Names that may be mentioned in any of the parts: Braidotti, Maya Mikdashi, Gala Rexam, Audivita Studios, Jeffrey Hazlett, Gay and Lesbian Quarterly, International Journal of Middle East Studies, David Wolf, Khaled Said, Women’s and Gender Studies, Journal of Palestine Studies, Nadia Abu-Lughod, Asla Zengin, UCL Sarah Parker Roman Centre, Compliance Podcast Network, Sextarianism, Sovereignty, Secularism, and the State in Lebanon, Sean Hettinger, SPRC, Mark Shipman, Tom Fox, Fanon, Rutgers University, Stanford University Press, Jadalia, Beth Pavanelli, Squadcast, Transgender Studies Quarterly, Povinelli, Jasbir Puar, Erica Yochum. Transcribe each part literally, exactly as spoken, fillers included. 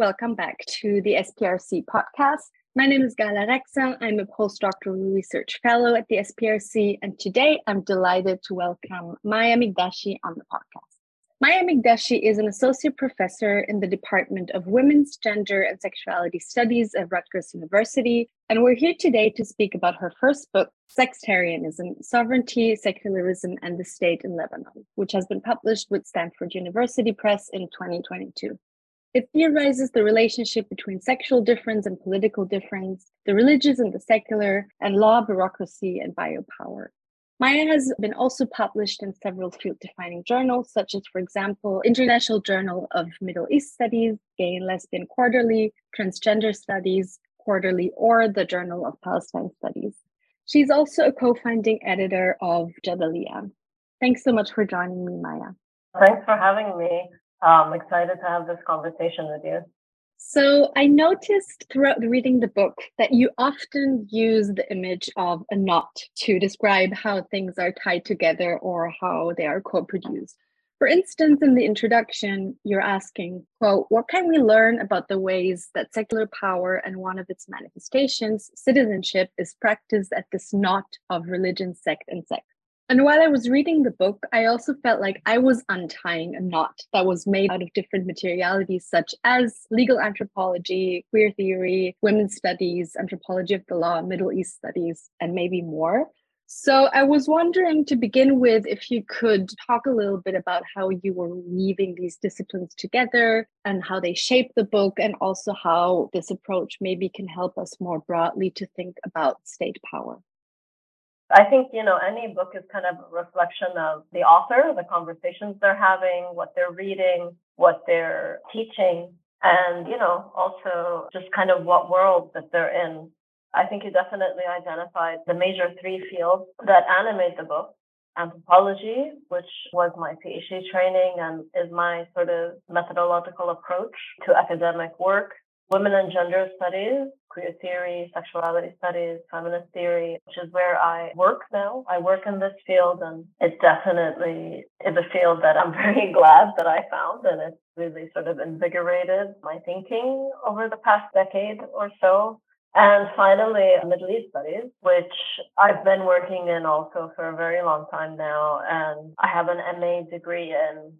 Welcome back to the S P R C podcast. My name is Gala Rexam. I'm a postdoctoral research fellow at the S P R C, and today I'm delighted to welcome Maya Mikdashi on the podcast. Maya Mikdashi is an associate professor in the Department of Women's, Gender, and Sexuality Studies at Rutgers University, and we're here today to speak about her first book, Sextarianism, Sovereignty, Secularism, and the State in Lebanon, which has been published with Stanford University Press in twenty twenty-two. It theorizes the relationship between sexual difference and political difference, the religious and the secular, and law, bureaucracy, and biopower. Maya has been also published in several field-defining journals, such as, for example, International Journal of Middle East Studies, Gay and Lesbian Quarterly, Transgender Studies Quarterly, or the Journal of Palestine Studies. She's also a co-founding editor of Jadalia. Thanks so much for joining me, Maya. Thanks for having me. I'm excited to have this conversation with you. So I noticed throughout reading the book that you often use the image of a knot to describe how things are tied together or how they are co-produced. For instance, in the introduction, you're asking, quote, what can we learn about the ways that secular power and one of its manifestations, citizenship, is practiced at this knot of religion, sect, and sex? And while I was reading the book, I also felt like I was untying a knot that was made out of different materialities, such as legal anthropology, queer theory, women's studies, anthropology of the law, Middle East studies, and maybe more. So I was wondering, to begin with, if you could talk a little bit about how you were weaving these disciplines together and how they shape the book, and also how this approach maybe can help us more broadly to think about state power. I think, you know, any book is kind of a reflection of the author, the conversations they're having, what they're reading, what they're teaching, and, you know, also just kind of what world that they're in. I think you definitely identified the major three fields that animate the book. Anthropology, which was my PhD training and is my sort of methodological approach to academic work. Women and gender studies, queer theory, sexuality studies, feminist theory, which is where I work now. I work in this field, and it definitely is a field that I'm very glad that I found, and it's really sort of invigorated my thinking over the past decade or so. And finally, Middle East studies, which I've been working in also for a very long time now, and I have an M A degree in.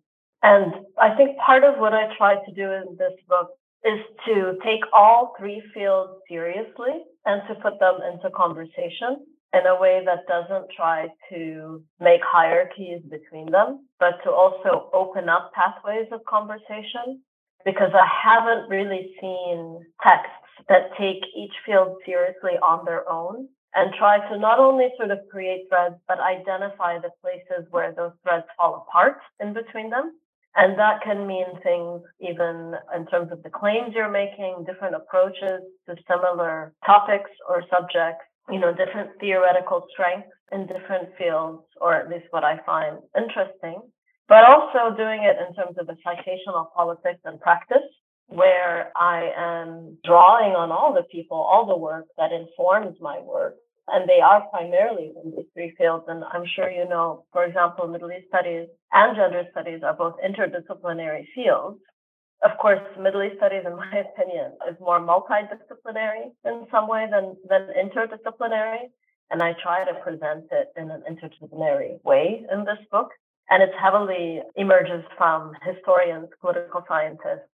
And I think part of what I try to do in this book is to take all three fields seriously and to put them into conversation in a way that doesn't try to make hierarchies between them, but to also open up pathways of conversation, because I haven't really seen texts that take each field seriously on their own and try to not only sort of create threads, but identify the places where those threads fall apart in between them. And that can mean things even in terms of the claims you're making, different approaches to similar topics or subjects, you know, different theoretical strengths in different fields, or at least what I find interesting, but also doing it in terms of the citational politics and practice, where I am drawing on all the people, all the work that informs my work. And they are primarily in these three fields. And I'm sure you know, for example, Middle East studies and gender studies are both interdisciplinary fields. Of course, Middle East studies, in my opinion, is more multidisciplinary in some way than, than interdisciplinary. And I try to present it in an interdisciplinary way in this book. And it heavily emerges from historians, political scientists.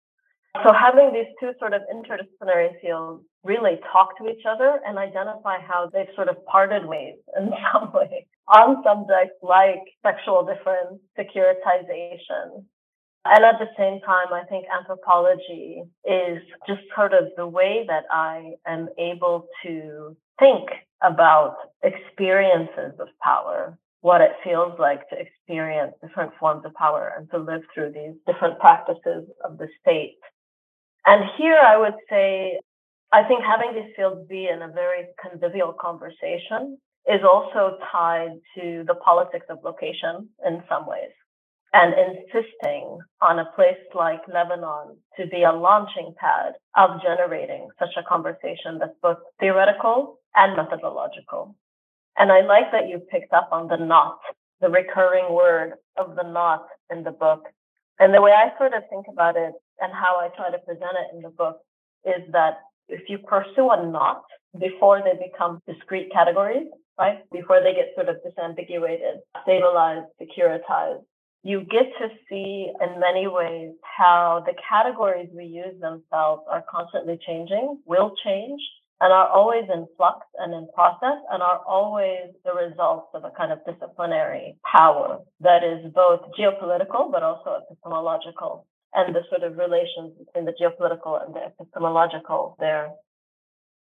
So having these two sort of interdisciplinary fields really talk to each other and identify how they've sort of parted ways in some way on subjects like sexual difference, securitization. And at the same time, I think anthropology is just sort of the way that I am able to think about experiences of power, what it feels like to experience different forms of power and to live through these different practices of the state. And here I would say, I think having these fields be in a very convivial conversation is also tied to the politics of location in some ways, and insisting on a place like Lebanon to be a launching pad of generating such a conversation that's both theoretical and methodological. And I like that you picked up on the knot, the recurring word of the knot in the book, And the way I sort of think about it and how I try to present it in the book is that if you pursue a knot before they become discrete categories, right, before they get sort of disambiguated, stabilized, securitized, you get to see in many ways how the categories we use themselves are constantly changing, will change, and are always in flux and in process, and are always the results of a kind of disciplinary power that is both geopolitical but also epistemological, and the sort of relations between the geopolitical and the epistemological there.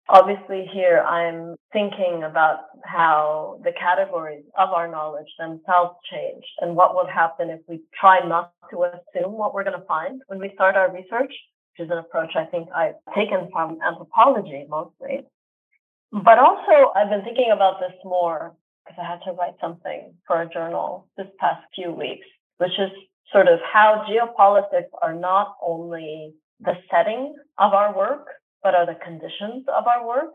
Obviously, here I'm thinking about how the categories of our knowledge themselves change and what will happen if we try not to assume what we're going to find when we start our research, which is an approach I think I've taken from anthropology mostly. But also, I've been thinking about this more because I had to write something for a journal this past few weeks, which is sort of how geopolitics are not only the setting of our work, but are the conditions of our work.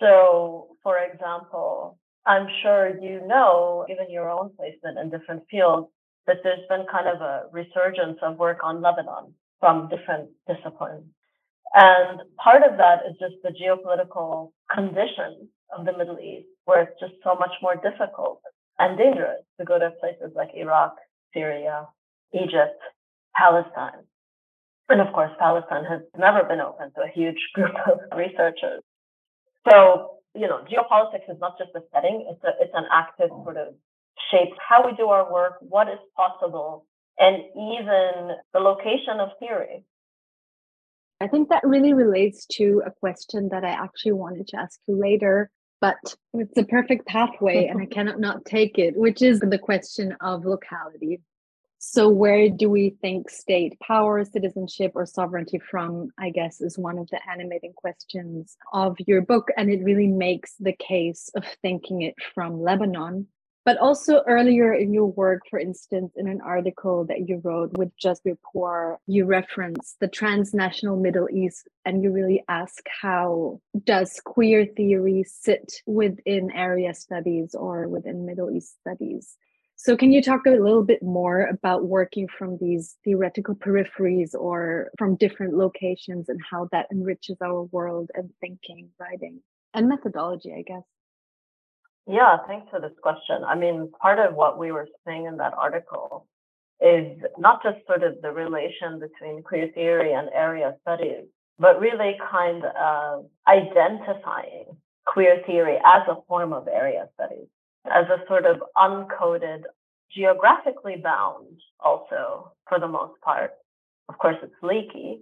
So, for example, I'm sure you know, given your own placement in different fields, that there's been kind of a resurgence of work on Lebanon from different disciplines. And part of that is just the geopolitical conditions of the Middle East, where it's just so much more difficult and dangerous to go to places like Iraq, Syria, Egypt, Palestine. And of course, Palestine has never been open to a huge group of researchers. So, you know, geopolitics is not just a setting, it's a, it's an active sort of shape, how we do our work, what is possible, and even the location of theory. I think that really relates to a question that I actually wanted to ask you later, but it's a perfect pathway and I cannot not take it, which is the question of locality. So where do we think state power, citizenship, or sovereignty from, I guess, is one of the animating questions of your book. And it really makes the case of thinking it from Lebanon. But also earlier in your work, for instance, in an article that you wrote with Jasbir Puar, you reference the transnational Middle East, and you really ask how does queer theory sit within area studies or within Middle East studies? So can you talk a little bit more about working from these theoretical peripheries or from different locations and how that enriches our world and thinking, writing, and methodology, I guess? Yeah, thanks for this question. I mean, part of what we were saying in that article is not just sort of the relation between queer theory and area studies, but really kind of identifying queer theory as a form of area studies, as a sort of uncoded, geographically bound also, for the most part. Of course, it's leaky,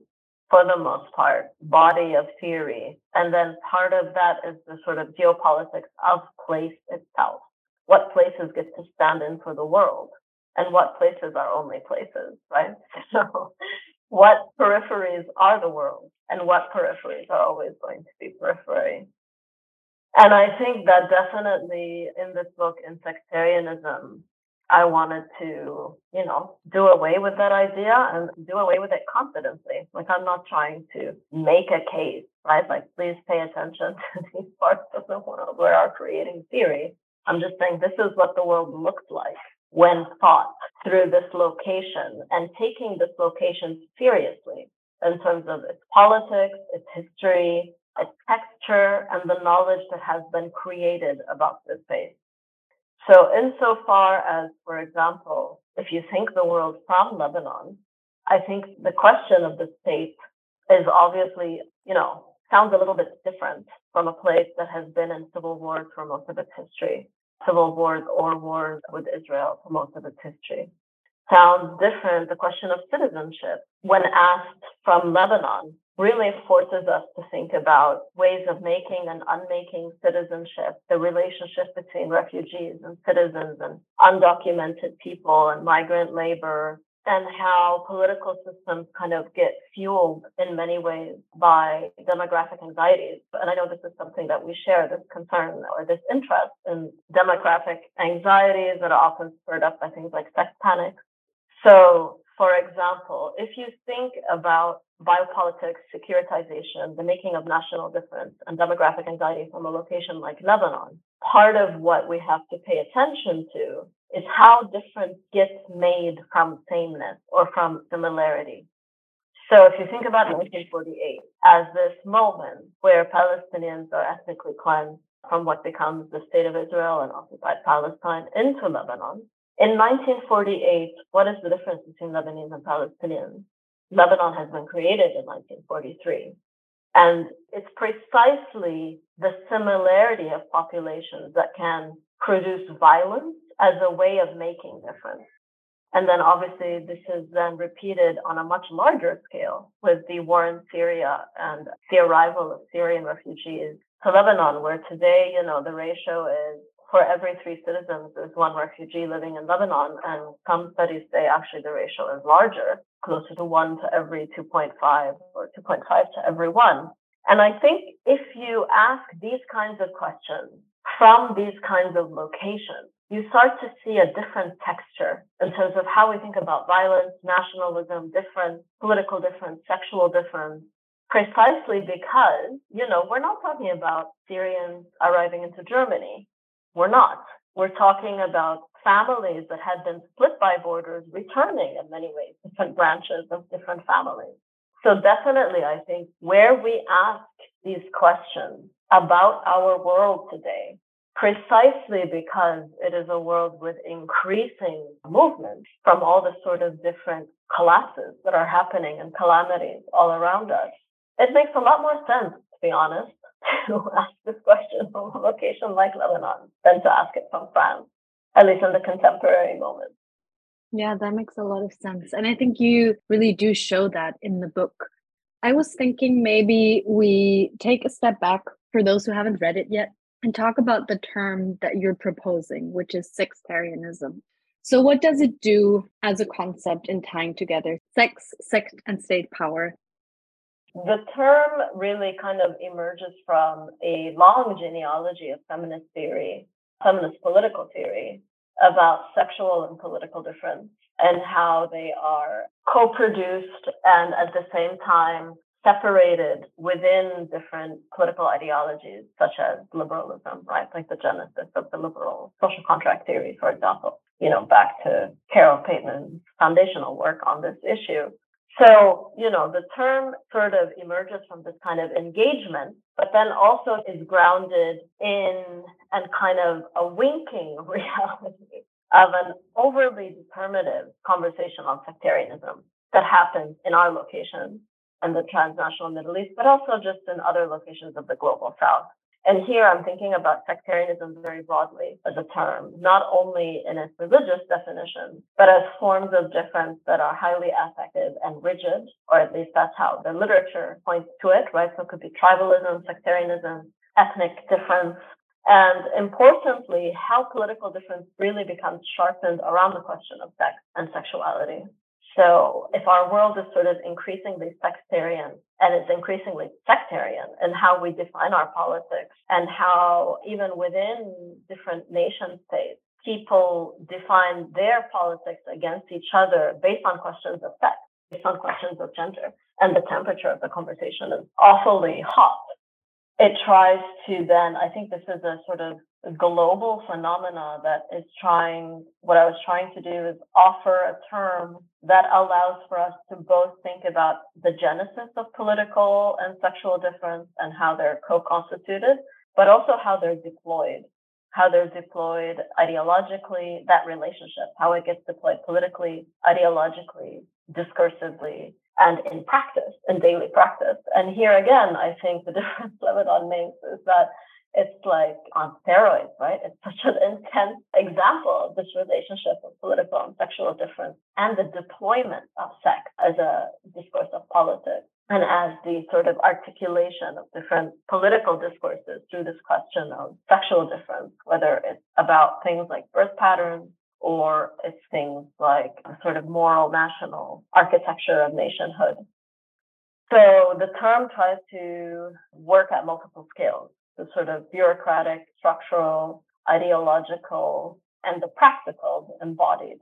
for the most part, body of theory. And then part of that is the sort of geopolitics of place itself. What places get to stand in for the world? And what places are only places, right? So what peripheries are the world? And what peripheries are always going to be periphery? And I think that definitely in this book, in Sextarianism, I wanted to, you know, do away with that idea and do away with it confidently. Like, I'm not trying to make a case, right? Like, please pay attention to these parts of the world where are creating theory. I'm just saying this is what the world looks like when thought through this location and taking this location seriously in terms of its politics, its history, a texture, and the knowledge that has been created about this space. So insofar as, for example, if you think the world from Lebanon, I think the question of the state is obviously, you know, sounds a little bit different from a place that has been in civil wars for most of its history, civil wars or wars with Israel for most of its history. Sounds different, the question of citizenship, when asked from Lebanon, really forces us to think about ways of making and unmaking citizenship, the relationship between refugees and citizens and undocumented people and migrant labor, and how political systems kind of get fueled in many ways by demographic anxieties. And I know this is something that we share, this concern or this interest in demographic anxieties that are often spurred up by things like sex panics. So, for example, if you think about biopolitics, securitization, the making of national difference, and demographic anxiety from a location like Lebanon, part of what we have to pay attention to is how difference gets made from sameness or from similarity. So if you think about nineteen forty-eight as this moment where Palestinians are ethnically cleansed from what becomes the State of Israel and occupied Palestine into Lebanon, in nineteen forty-eight, what is the difference between Lebanese and Palestinians? Lebanon has been created in nineteen forty-three. And it's precisely the similarity of populations that can produce violence as a way of making difference. And then obviously this is then repeated on a much larger scale with the war in Syria and the arrival of Syrian refugees to Lebanon, where today, you know, the ratio is for every three citizens there's one refugee living in Lebanon. And some studies say actually the ratio is larger, closer to one to every two point five or two point five to every one. And I think if you ask these kinds of questions from these kinds of locations, you start to see a different texture in terms of how we think about violence, nationalism, difference, political difference, sexual difference, precisely because, you know, we're not talking about Syrians arriving into Germany. We're not. We're talking about families that had been split by borders returning in many ways, different branches of different families. So definitely, I think where we ask these questions about our world today, precisely because it is a world with increasing movement from all the sort of different collapses that are happening and calamities all around us, it makes a lot more sense, to be honest, to ask this question from a location like Lebanon than to ask it from France, at least in the contemporary moment. Yeah, that makes a lot of sense. And I think you really do show that in the book. I was thinking maybe we take a step back for those who haven't read it yet, and talk about the term that you're proposing, which is sextarianism. So what does it do as a concept in tying together sex, sect, and state power? The term really kind of emerges from a long genealogy of feminist theory, feminist political theory, about sexual and political difference and how they are co-produced and at the same time separated within different political ideologies, such as liberalism, right? Like the genesis of the liberal social contract theory, for example, you know, back to Carol Pateman's foundational work on this issue. So, you know, the term sort of emerges from this kind of engagement, but then also is grounded in and kind of a winking reality of an overly determinative conversation on sectarianism that happens in our location and the transnational Middle East, but also just in other locations of the global South. And here I'm thinking about sectarianism very broadly as a term, not only in its religious definition, but as forms of difference that are highly affective and rigid, or at least that's how the literature points to it, right? So it could be tribalism, sectarianism, ethnic difference, and importantly, how political difference really becomes sharpened around the question of sex and sexuality. So if our world is sort of increasingly sectarian, and it's increasingly sectarian in how we define our politics and how even within different nation states, people define their politics against each other based on questions of sex, based on questions of gender, and the temperature of the conversation is awfully hot. It tries to then, I think this is a sort of global phenomena that is trying, what I was trying to do is offer a term that allows for us to both think about the genesis of political and sexual difference and how they're co-constituted, but also how they're deployed, how they're deployed ideologically, that relationship, how it gets deployed politically, ideologically, discursively, and in practice, in daily practice. And here again, I think the difference Lebanon makes is that it's like on steroids, right? It's such an intense example of this relationship of political and sexual difference and the deployment of sex as a discourse of politics and as the sort of articulation of different political discourses through this question of sexual difference, whether it's about things like birth patterns, or it's things like a sort of moral national architecture of nationhood. So the term tries to work at multiple scales, the sort of bureaucratic, structural, ideological, and the practical embodied.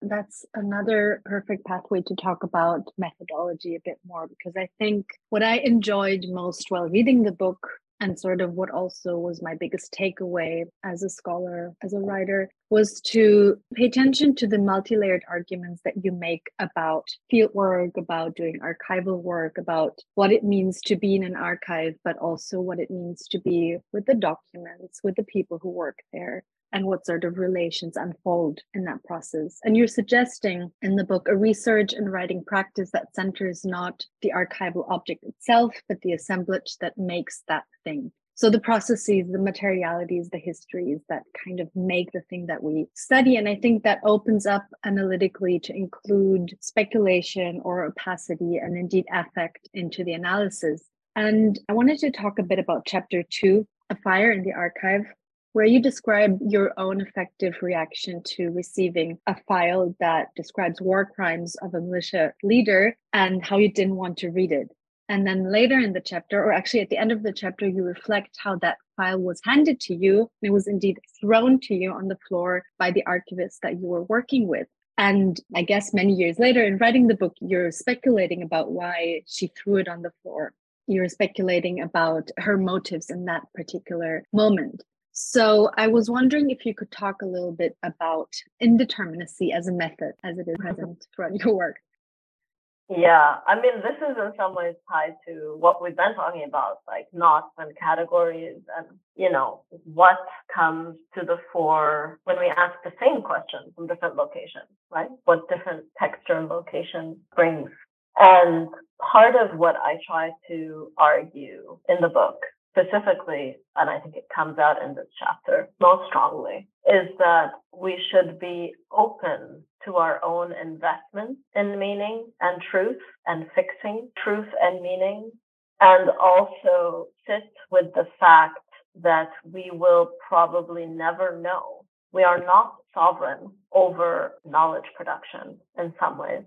That's another perfect pathway to talk about methodology a bit more, because I think what I enjoyed most while reading the book and sort of what also was my biggest takeaway as a scholar, as a writer, was to pay attention to the multi-layered arguments that you make about fieldwork, about doing archival work, about what it means to be in an archive, but also what it means to be with the documents, with the people who work there, and what sort of relations unfold in that process. And you're suggesting in the book a research and writing practice that centers not the archival object itself, but the assemblage that makes that thing. So the processes, the materialities, the histories that kind of make the thing that we study. And I think that opens up analytically to include speculation or opacity and indeed affect into the analysis. And I wanted to talk a bit about chapter two, A Fire in the Archive, where you describe your own effective reaction to receiving a file that describes war crimes of a militia leader and how you didn't want to read it. And then later in the chapter, or actually at the end of the chapter, you reflect how that file was handed to you. It was indeed thrown to you on the floor by the archivist that you were working with. And I guess many years later in writing the book, you're speculating about why she threw it on the floor. You're speculating about her motives in that particular moment. So I was wondering if you could talk a little bit about indeterminacy as a method, as it is present throughout your work. Yeah, I mean, this is in some ways tied to what we've been talking about, like knots and categories and, you know, what comes to the fore when we ask the same question from different locations, right? What different texture and location brings. And part of what I try to argue in the book specifically, and I think it comes out in this chapter most strongly, is that we should be open to our own investment in meaning and truth and fixing truth and meaning, and also sit with the fact that we will probably never know. We are not sovereign over knowledge production in some ways.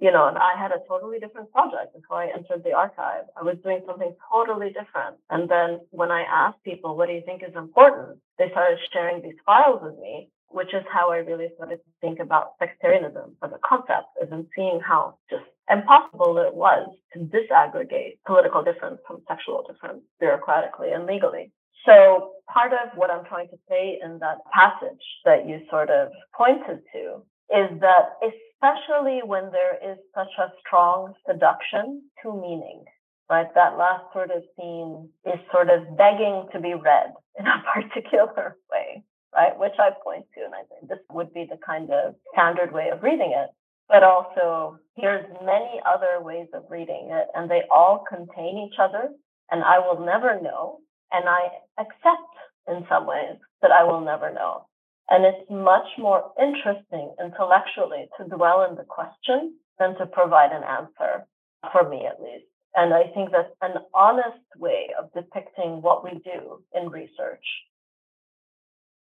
You know, and I had a totally different project before I entered the archive. I was doing something totally different. And then when I asked people, what do you think is important? They started sharing these files with me, which is how I really started to think about sectarianism as a concept, as in seeing how just impossible it was to disaggregate political difference from sexual difference bureaucratically and legally. So part of what I'm trying to say in that passage that you sort of pointed to is that it's especially when there is such a strong seduction to meaning, right? That last sort of scene is sort of begging to be read in a particular way, right? Which I point to, and I think this would be the kind of standard way of reading it. But also, here's many other ways of reading it, and they all contain each other, and I will never know, and I accept in some ways that I will never know. And it's much more interesting intellectually to dwell in the question than to provide an answer, for me at least. And I think that's an honest way of depicting what we do in research.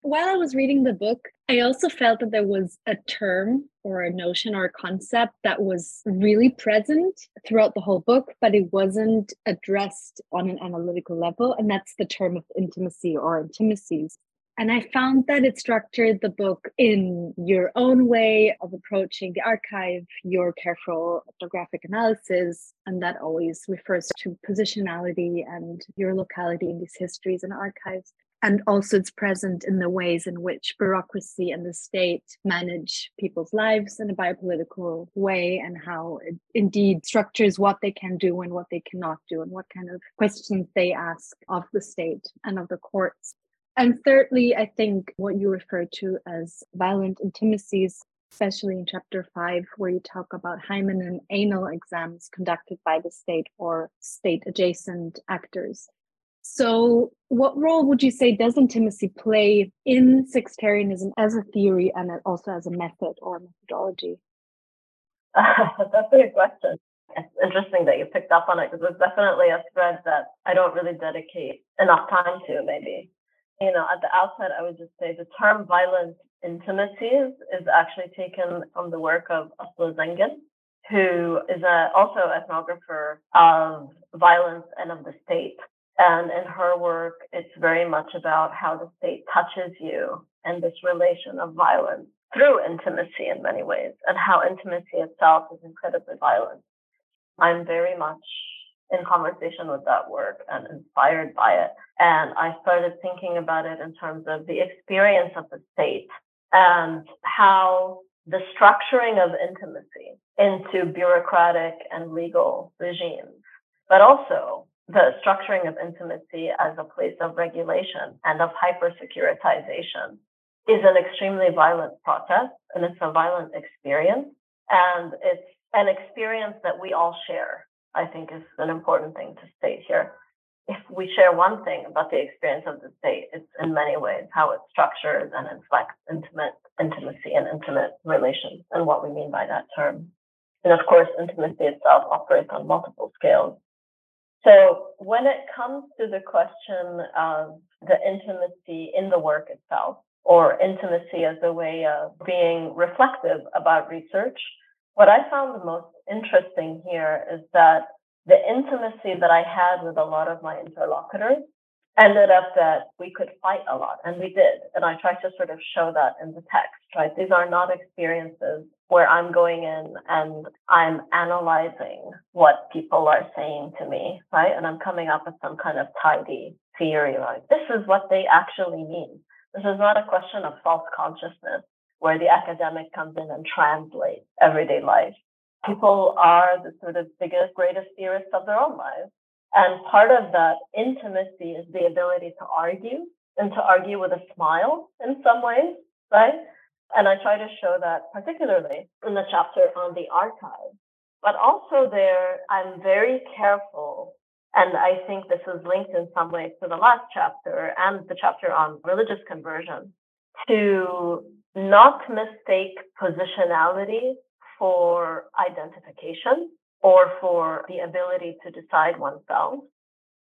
While I was reading the book, I also felt that there was a term or a notion or a concept that was really present throughout the whole book, but it wasn't addressed on an analytical level. And that's the term of intimacy or intimacies. And I found that it structured the book in your own way of approaching the archive, your careful ethnographic analysis, and that always refers to positionality and your locality in these histories and archives. And also it's present in the ways in which bureaucracy and the state manage people's lives in a biopolitical way, and how it indeed structures what they can do and what they cannot do, and what kind of questions they ask of the state and of the courts. And thirdly, I think what you refer to as violent intimacies, especially in chapter five, where you talk about hymen and anal exams conducted by the state or state-adjacent actors. So what role would you say does intimacy play in sectarianism as a theory and also as a method or methodology? Uh, that's a good question. It's interesting that you picked up on it, because it's definitely a thread that I don't really dedicate enough time to, maybe. You know, at the outset, I would just say the term violent intimacies is actually taken from the work of Asla Zengin, who is a, also an ethnographer of violence and of the state. And in her work, it's very much about how the state touches you and this relation of violence through intimacy in many ways, and how intimacy itself is incredibly violent. I'm very much in conversation with that work and inspired by it. And I started thinking about it in terms of the experience of the state and how the structuring of intimacy into bureaucratic and legal regimes, but also the structuring of intimacy as a place of regulation and of hyper-securitization is an extremely violent process, and it's a violent experience, and it's an experience that we all share, I think, is an important thing to state here. If we share one thing about the experience of the state, it's in many ways how it structures and inflects intimate intimacy and intimate relations, and what we mean by that term. And of course, intimacy itself operates on multiple scales. So when it comes to the question of the intimacy in the work itself, or intimacy as a way of being reflective about research, what I found the most interesting here is that the intimacy that I had with a lot of my interlocutors ended up that we could fight a lot, and we did. And I tried to sort of show that in the text, right? These are not experiences where I'm going in and I'm analyzing what people are saying to me, right? And I'm coming up with some kind of tidy theory, like this is what they actually mean. This is not a question of false consciousness where the academic comes in and translates everyday life. People are the sort of biggest, greatest theorists of their own lives. And part of that intimacy is the ability to argue, and to argue with a smile in some ways, right? And I try to show that particularly in the chapter on the archive. But also there, I'm very careful, and I think this is linked in some ways to the last chapter and the chapter on religious conversion, to not mistake positionality for identification or for the ability to decide oneself.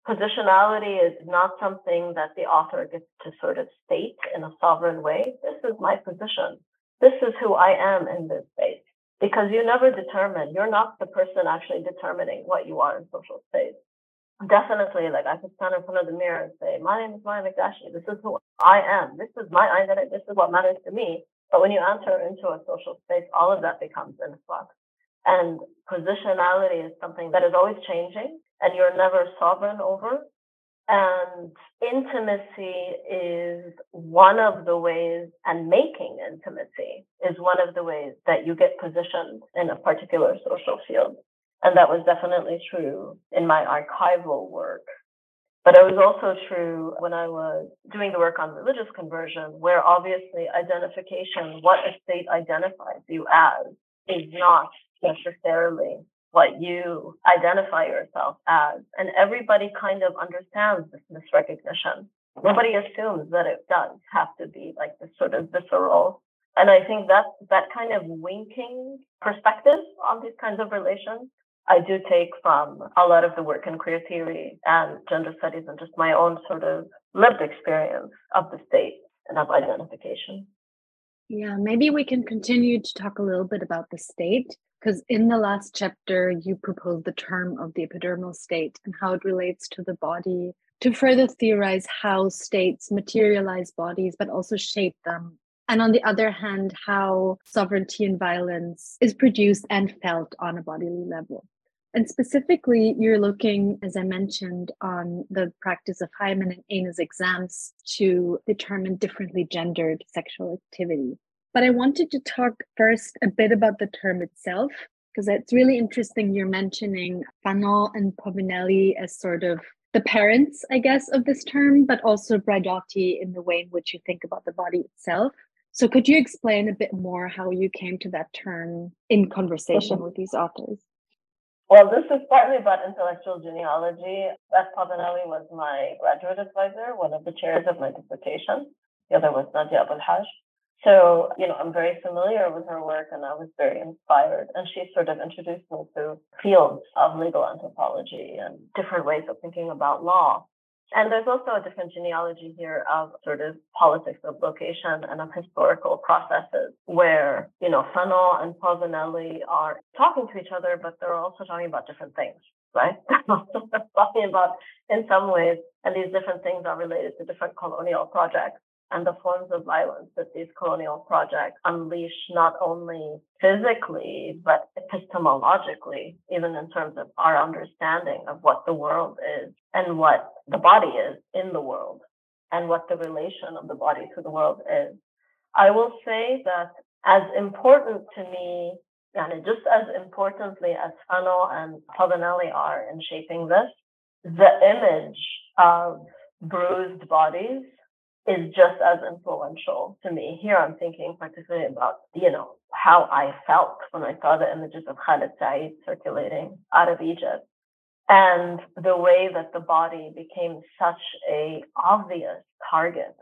Positionality is not something that the author gets to sort of state in a sovereign way. This is my position. This is who I am in this space. Because you never determine, you're not the person actually determining what you are in social space. Definitely, like I could stand in front of the mirror and say, my name is Maya Mikdashi. This is who I am. This is my identity. This is what matters to me. But when you enter into a social space, all of that becomes in flux. And positionality is something that is always changing and you're never sovereign over. And intimacy is one of the ways, and making intimacy is one of the ways that you get positioned in a particular social field. And that was definitely true in my archival work. But it was also true when I was doing the work on religious conversion, where obviously identification, what a state identifies you as, is not necessarily what you identify yourself as. And everybody kind of understands this misrecognition. Nobody assumes that it does have to be like this sort of visceral. And I think that that kind of winking perspective on these kinds of relations, I do take from a lot of the work in queer theory and gender studies and just my own sort of lived experience of the state and of identification. Yeah, maybe we can continue to talk a little bit about the state, because in the last chapter, you proposed the term of the epidermal state and how it relates to the body, to further theorize how states materialize bodies, but also shape them. And on the other hand, how sovereignty and violence is produced and felt on a bodily level. And specifically, you're looking, as I mentioned, on the practice of hymen and anus exams to determine differently gendered sexual activity. But I wanted to talk first a bit about the term itself, because it's really interesting you're mentioning Fanon and Povinelli as sort of the parents, I guess, of this term, but also Braidotti in the way in which you think about the body itself. So could you explain a bit more how you came to that term in conversation with these authors? Well, this is partly about intellectual genealogy. Beth Pavanelli was my graduate advisor, one of the chairs of my dissertation. The other was Nadia Abu-Lughod. So, you know, I'm very familiar with her work and I was very inspired. And she sort of introduced me to fields of legal anthropology and different ways of thinking about law. And there's also a different genealogy here of sort of politics of location and of historical processes where, you know, Fanon and Povinelli are talking to each other, but they're also talking about different things, right? They're also talking about, in some ways, and these different things are related to different colonial projects. and the forms of violence that these colonial projects unleash, not only physically, but epistemologically, even in terms of our understanding of what the world is and what the body is in the world and what the relation of the body to the world is. I will say that as important to me, and just as importantly as Fanon and Povinelli are in shaping this, the image of bruised bodies is just as influential to me. Here I'm thinking particularly about, you know, how I felt when I saw the images of Khaled Said circulating out of Egypt, and the way that the body became such an obvious target.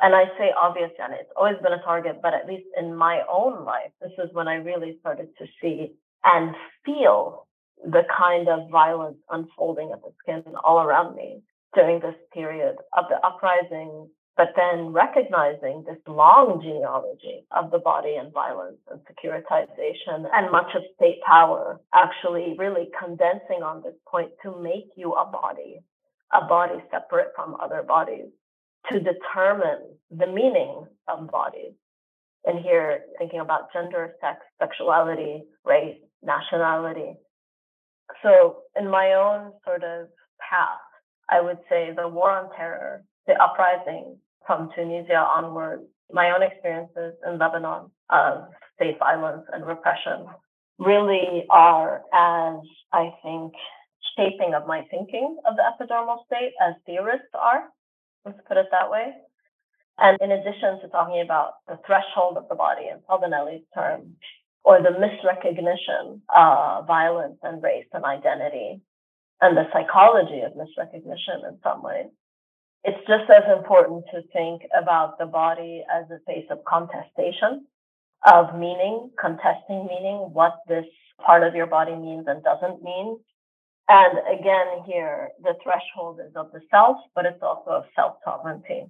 And I say obvious, and it's always been a target, but at least in my own life, this is when I really started to see and feel the kind of violence unfolding at the skin all around me during this period of the uprising, but then recognizing this long genealogy of the body and violence and securitization and much of state power, actually really condensing on this point to make you a body, a body separate from other bodies, to determine the meaning of bodies. And here, thinking about gender, sex, sexuality, race, nationality. So in my own sort of path, I would say the war on terror, the uprising from Tunisia onward, my own experiences in Lebanon of state violence and repression really are, as I think, shaping of my thinking of the epidermal state, as theorists are, let's put it that way. And in addition to talking about the threshold of the body in Pavanelli's term, or the misrecognition of violence and race and identity, and the psychology of misrecognition in some ways, it's just as important to think about the body as a space of contestation, of meaning, contesting meaning, what this part of your body means and doesn't mean. And again, here, the threshold is of the self, but it's also of self-sovereignty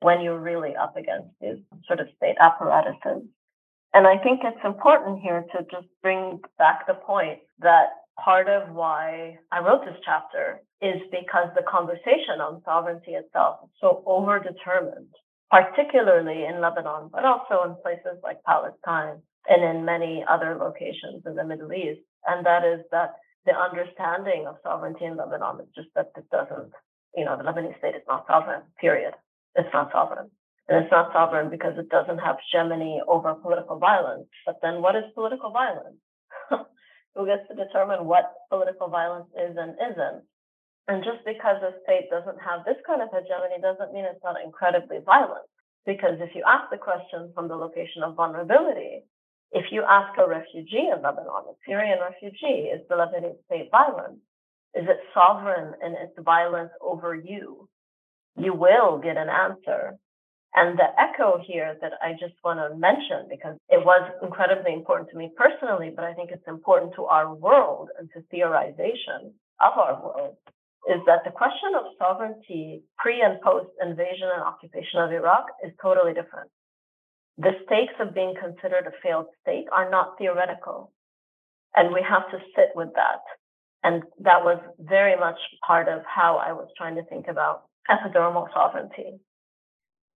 when you're really up against these sort of state apparatuses. And I think it's important here to just bring back the point that part of why I wrote this chapter is because the conversation on sovereignty itself is so overdetermined, particularly in Lebanon, but also in places like Palestine and in many other locations in the Middle East. And that is that the understanding of sovereignty in Lebanon is just that it doesn't, you know, the Lebanese state is not sovereign, period. It's not sovereign. And it's not sovereign because it doesn't have hegemony over political violence. But then what is political violence? Who gets to determine what political violence is and isn't? And just because a state doesn't have this kind of hegemony doesn't mean it's not incredibly violent. Because if you ask the question from the location of vulnerability, if you ask a refugee in Lebanon, a Syrian refugee, is the Lebanese state violent? Is it sovereign in its violence over you? You will get an answer. And the echo here that I just want to mention, because it was incredibly important to me personally, but I think it's important to our world and to theorization of our world, is that the question of sovereignty pre and post invasion and occupation of Iraq is totally different. The stakes of being considered a failed state are not theoretical. And we have to sit with that. And that was very much part of how I was trying to think about epidermal sovereignty.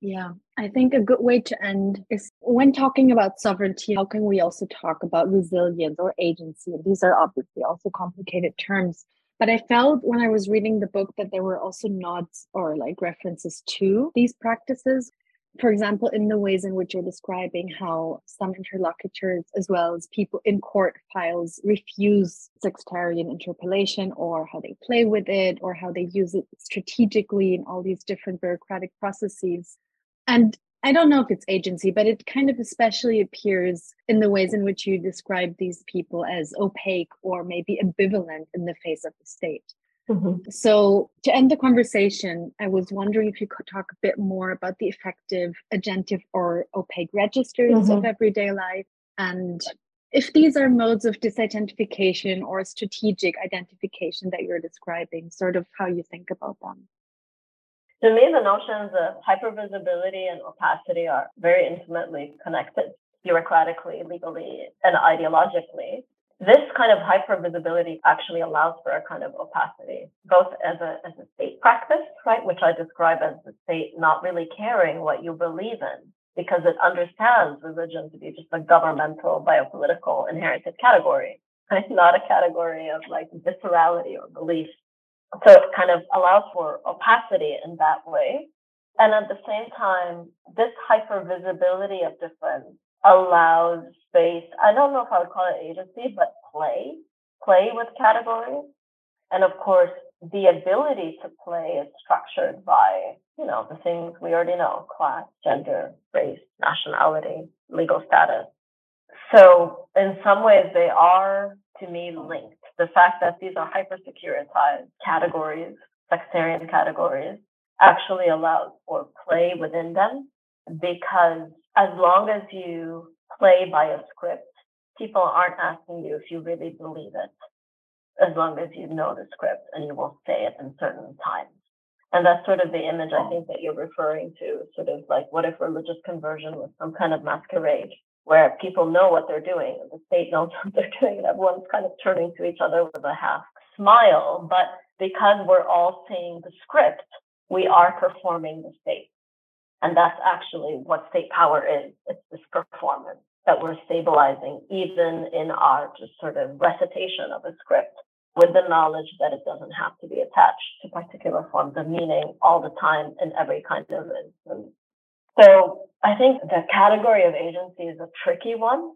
Yeah, I think a good way to end is, when talking about sovereignty, how can we also talk about resilience or agency? And these are obviously also complicated terms. But I felt when I was reading the book that there were also nods or like references to these practices. For example, in the ways in which you're describing how some interlocutors, as well as people in court files, refuse sextarian interpolation, or how they play with it, or how they use it strategically in all these different bureaucratic processes. And I don't know if it's agency, but it kind of especially appears in the ways in which you describe these people as opaque or maybe ambivalent in the face of the state. Mm-hmm. So to end the conversation, I was wondering if you could talk a bit more about the effective, agentive, or opaque registers mm-hmm. of everyday life, and if these are modes of disidentification or strategic identification that you're describing, sort of how you think about them. To me, the notions of hypervisibility and opacity are very intimately connected bureaucratically, legally, and ideologically. This kind of hyper-visibility actually allows for a kind of opacity, both as a, as a state practice, right, which I describe as the state not really caring what you believe in, because it understands religion to be just a governmental, biopolitical, inherited category, right? Not a category of like viscerality or belief. So it kind of allows for opacity in that way. And at the same time, this hyper-visibility of difference allows space, I don't know if I would call it agency, but play, play with categories. And of course, the ability to play is structured by, you know, the things we already know, class, gender, race, nationality, legal status. So in some ways, they are, to me, linked. The fact that these are hyper-securitized categories, sectarian categories, actually allows for play within them, because as long as you play by a script, people aren't asking you if you really believe it, as long as you know the script and you will say it in certain times. And that's sort of the image I think that you're referring to, sort of like, what if religious conversion was some kind of masquerade where people know what they're doing and the state knows what they're doing and everyone's kind of turning to each other with a half smile. But because we're all saying the script, we are performing the state. And that's actually what state power is. It's this performance that we're stabilizing, even in our just sort of recitation of a script, with the knowledge that it doesn't have to be attached to particular forms of meaning all the time in every kind of instance. So I think the category of agency is a tricky one,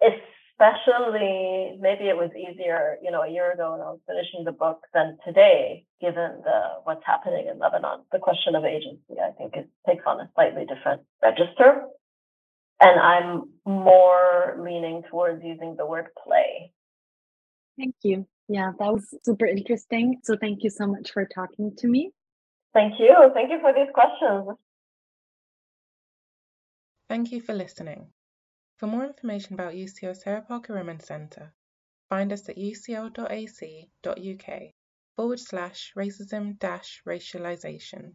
especially maybe it was easier, you know, a year ago when I was finishing the book than today, given the what's happening in Lebanon. The question of agency, I think, it takes on a slightly different register. And I'm more leaning towards using the word play. Thank you. Yeah, that was super interesting. So thank you so much for talking to me. Thank you. Thank you for these questions. Thank you for listening. For more information about U C L Sarah Parker Roman Centre, find us at ucl.ac.uk forward slash racism dash racialization,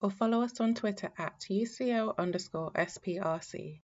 or follow us on Twitter at UCL underscore SPRC.